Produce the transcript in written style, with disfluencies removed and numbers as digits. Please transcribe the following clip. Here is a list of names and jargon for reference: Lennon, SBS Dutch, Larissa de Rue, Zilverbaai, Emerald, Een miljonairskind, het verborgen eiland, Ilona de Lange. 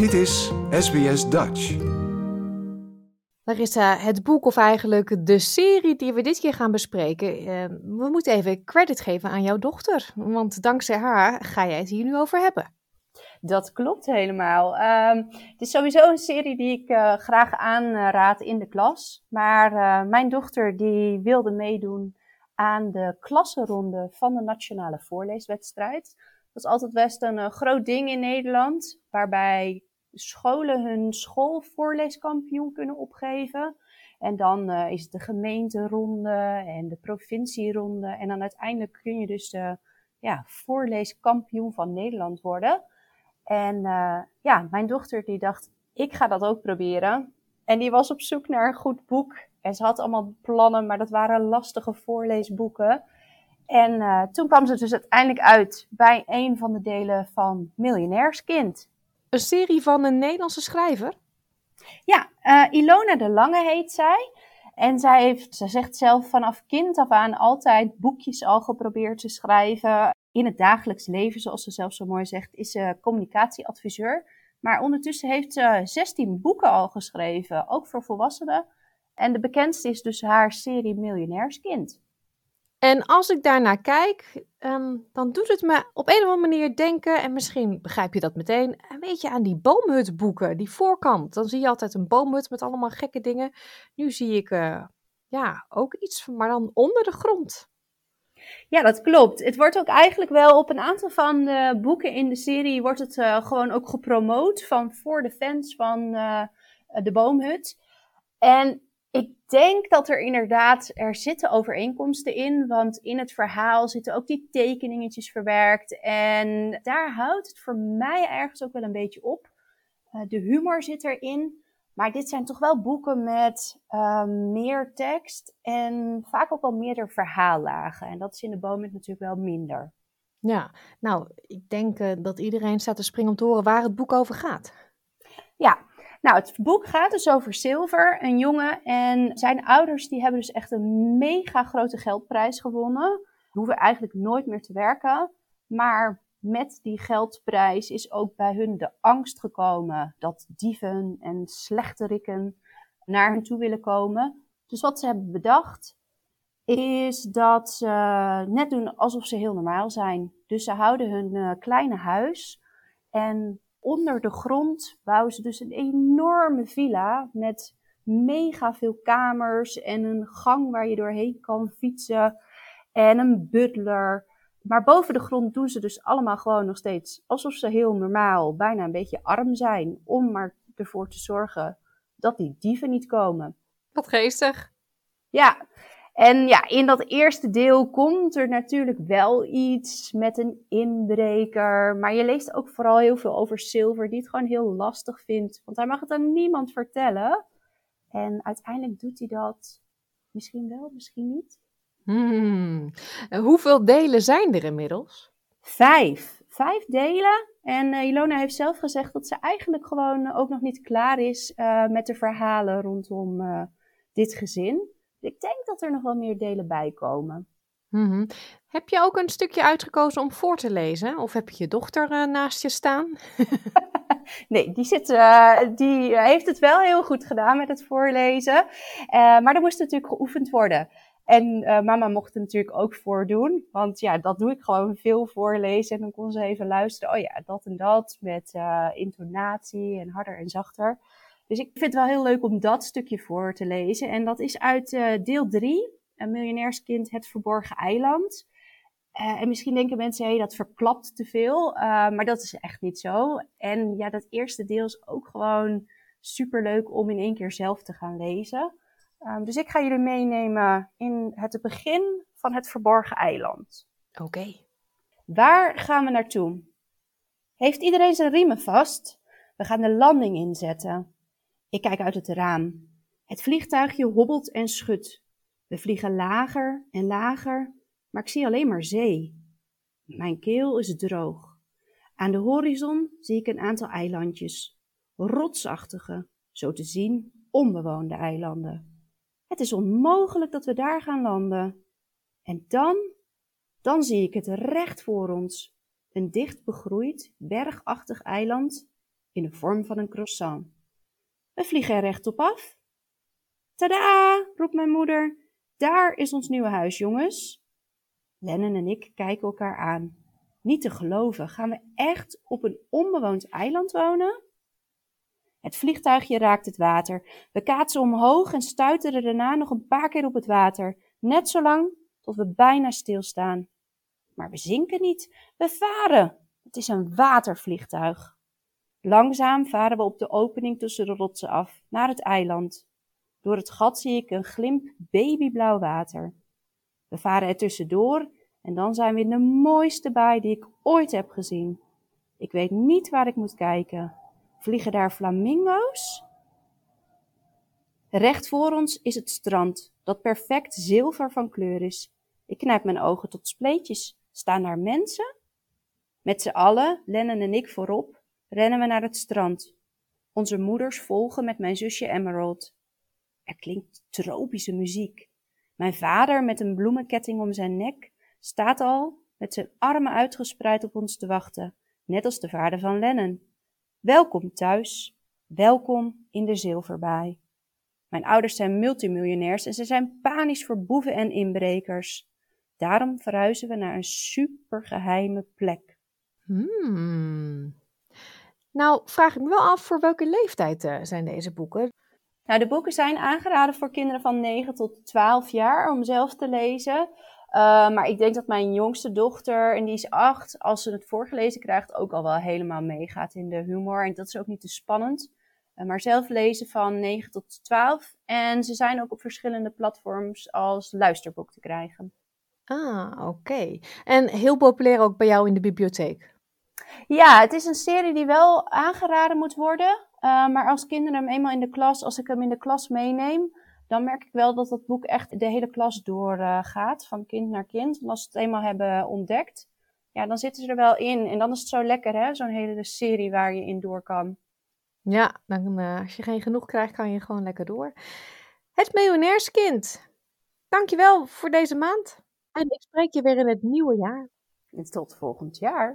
Dit is SBS Dutch. Larissa, het boek of eigenlijk de serie die we dit keer gaan bespreken. We moeten even credit geven aan jouw dochter. Want dankzij haar ga jij het hier nu over hebben. Dat klopt helemaal. Het is sowieso een serie die ik graag aanraad in de klas. Maar mijn dochter die wilde meedoen aan de klassenronde van de nationale voorleeswedstrijd. Dat is altijd best een groot ding in Nederland, waarbij scholen hun schoolvoorleeskampioen kunnen opgeven. En dan is het de gemeenteronde en de provincieronde. En dan uiteindelijk kun je dus de voorleeskampioen van Nederland worden. En mijn dochter die dacht, ik ga dat ook proberen. En die was op zoek naar een goed boek. En ze had allemaal plannen, maar dat waren lastige voorleesboeken. En toen kwam ze dus uiteindelijk uit bij een van de delen van Miljonairskind. Een serie van een Nederlandse schrijver? Ja, Ilona de Lange heet zij. En ze zegt zelf vanaf kind af aan altijd boekjes al geprobeerd te schrijven. In het dagelijks leven, zoals ze zelf zo mooi zegt, is ze communicatieadviseur. Maar ondertussen heeft ze 16 boeken al geschreven, ook voor volwassenen. En de bekendste is dus haar serie Miljonairskind. En als ik daarnaar kijk, dan doet het me op een of andere manier denken, en misschien begrijp je dat meteen, een beetje aan die boomhutboeken, die voorkant. Dan zie je altijd een boomhut met allemaal gekke dingen. Nu zie ik ook iets, maar dan onder de grond. Ja, dat klopt. Het wordt ook eigenlijk wel op een aantal van de boeken in de serie, wordt het gewoon ook gepromoot van voor de fans van de boomhut. En ik denk dat er zitten overeenkomsten in, want in het verhaal zitten ook die tekeningetjes verwerkt. En daar houdt het voor mij ergens ook wel een beetje op. De humor zit erin, maar dit zijn toch wel boeken met meer tekst en vaak ook wel meerdere verhaallagen. En dat is in de boomhut natuurlijk wel minder. Ja, nou, ik denk dat iedereen staat te springen om te horen waar het boek over gaat. Ja. Nou, het boek gaat dus over Silver, een jongen en zijn ouders die hebben dus echt een mega grote geldprijs gewonnen. Die hoeven eigenlijk nooit meer te werken, maar met die geldprijs is ook bij hun de angst gekomen dat dieven en slechterikken naar hen toe willen komen. Dus wat ze hebben bedacht is dat ze net doen alsof ze heel normaal zijn. Dus ze houden hun kleine huis en onder de grond bouwen ze dus een enorme villa met mega veel kamers en een gang waar je doorheen kan fietsen en een butler. Maar boven de grond doen ze dus allemaal gewoon nog steeds alsof ze heel normaal, bijna een beetje arm zijn, om maar ervoor te zorgen dat die dieven niet komen. Wat geestig. Ja, en ja, in dat eerste deel komt er natuurlijk wel iets met een inbreker. Maar je leest ook vooral heel veel over Silver, die het gewoon heel lastig vindt. Want hij mag het aan niemand vertellen. En uiteindelijk doet hij dat misschien wel, misschien niet. Hoeveel delen zijn er inmiddels? 5. 5 delen. En Ilona heeft zelf gezegd dat ze eigenlijk gewoon ook nog niet klaar is met de verhalen rondom dit gezin. Ik denk dat er nog wel meer delen bij komen. Mm-hmm. Heb je ook een stukje uitgekozen om voor te lezen? Of heb je je dochter naast je staan? Nee, die heeft het wel heel goed gedaan met het voorlezen. Maar er moest natuurlijk geoefend worden. En mama mocht het natuurlijk ook voordoen. Want ja, dat doe ik gewoon veel voorlezen. En dan kon ze even luisteren. Oh ja, dat en dat. Met intonatie en harder en zachter. Dus ik vind het wel heel leuk om dat stukje voor te lezen. En dat is uit deel 3, Een miljonairskind, het verborgen eiland. En misschien denken mensen, dat verklapt te veel. Maar dat is echt niet zo. En ja, dat eerste deel is ook gewoon superleuk om in één keer zelf te gaan lezen. Dus ik ga jullie meenemen in het begin van het verborgen eiland. Oké. Waar gaan we naartoe? Heeft iedereen zijn riemen vast? We gaan de landing inzetten. Ik kijk uit het raam. Het vliegtuigje hobbelt en schudt. We vliegen lager en lager, maar ik zie alleen maar zee. Mijn keel is droog. Aan de horizon zie ik een aantal eilandjes. Rotsachtige, zo te zien, onbewoonde eilanden. Het is onmogelijk dat we daar gaan landen. En dan zie ik het recht voor ons. Een dicht begroeid, bergachtig eiland in de vorm van een croissant. We vliegen er rechtop af. Tadaa, roept mijn moeder. Daar is ons nieuwe huis, jongens. Lennon en ik kijken elkaar aan. Niet te geloven, gaan we echt op een onbewoond eiland wonen? Het vliegtuigje raakt het water. We kaatsen omhoog en stuiteren daarna nog een paar keer op het water. Net zolang tot we bijna stilstaan. Maar we zinken niet. We varen. Het is een watervliegtuig. Langzaam varen we op de opening tussen de rotsen af, naar het eiland. Door het gat zie ik een glimp babyblauw water. We varen er tussendoor en dan zijn we in de mooiste baai die ik ooit heb gezien. Ik weet niet waar ik moet kijken. Vliegen daar flamingo's? Recht voor ons is het strand, dat perfect zilver van kleur is. Ik knijp mijn ogen tot spleetjes. Staan daar mensen? Met z'n allen, Lennon en ik voorop, rennen we naar het strand. Onze moeders volgen met mijn zusje Emerald. Er klinkt tropische muziek. Mijn vader, met een bloemenketting om zijn nek, staat al met zijn armen uitgespreid op ons te wachten, net als de vader van Lennon. Welkom thuis, welkom in de Zilverbaai. Mijn ouders zijn multimiljonairs en ze zijn panisch voor boeven en inbrekers. Daarom verhuizen we naar een supergeheime plek. Nou, vraag ik me wel af voor welke leeftijd zijn deze boeken? Nou, de boeken zijn aangeraden voor kinderen van 9 tot 12 jaar om zelf te lezen. Maar ik denk dat mijn jongste dochter, en die is 8, als ze het voorgelezen krijgt, ook al wel helemaal meegaat in de humor. En dat is ook niet te spannend. Maar zelf lezen van 9 tot 12. En ze zijn ook op verschillende platforms als luisterboek te krijgen. Ah, oké. En heel populair ook bij jou in de bibliotheek? Ja, het is een serie die wel aangeraden moet worden. Maar als kinderen hem eenmaal in de klas, als ik hem in de klas meeneem, dan merk ik wel dat dat boek echt de hele klas doorgaat, van kind naar kind. Want als ze het eenmaal hebben ontdekt, ja, dan zitten ze er wel in. En dan is het zo lekker, hè, zo'n hele serie waar je in door kan. Ja, dan, als je geen genoeg krijgt, kan je gewoon lekker door. Het miljonairskind, dankjewel voor deze maand. En ik spreek je weer in het nieuwe jaar. En tot volgend jaar.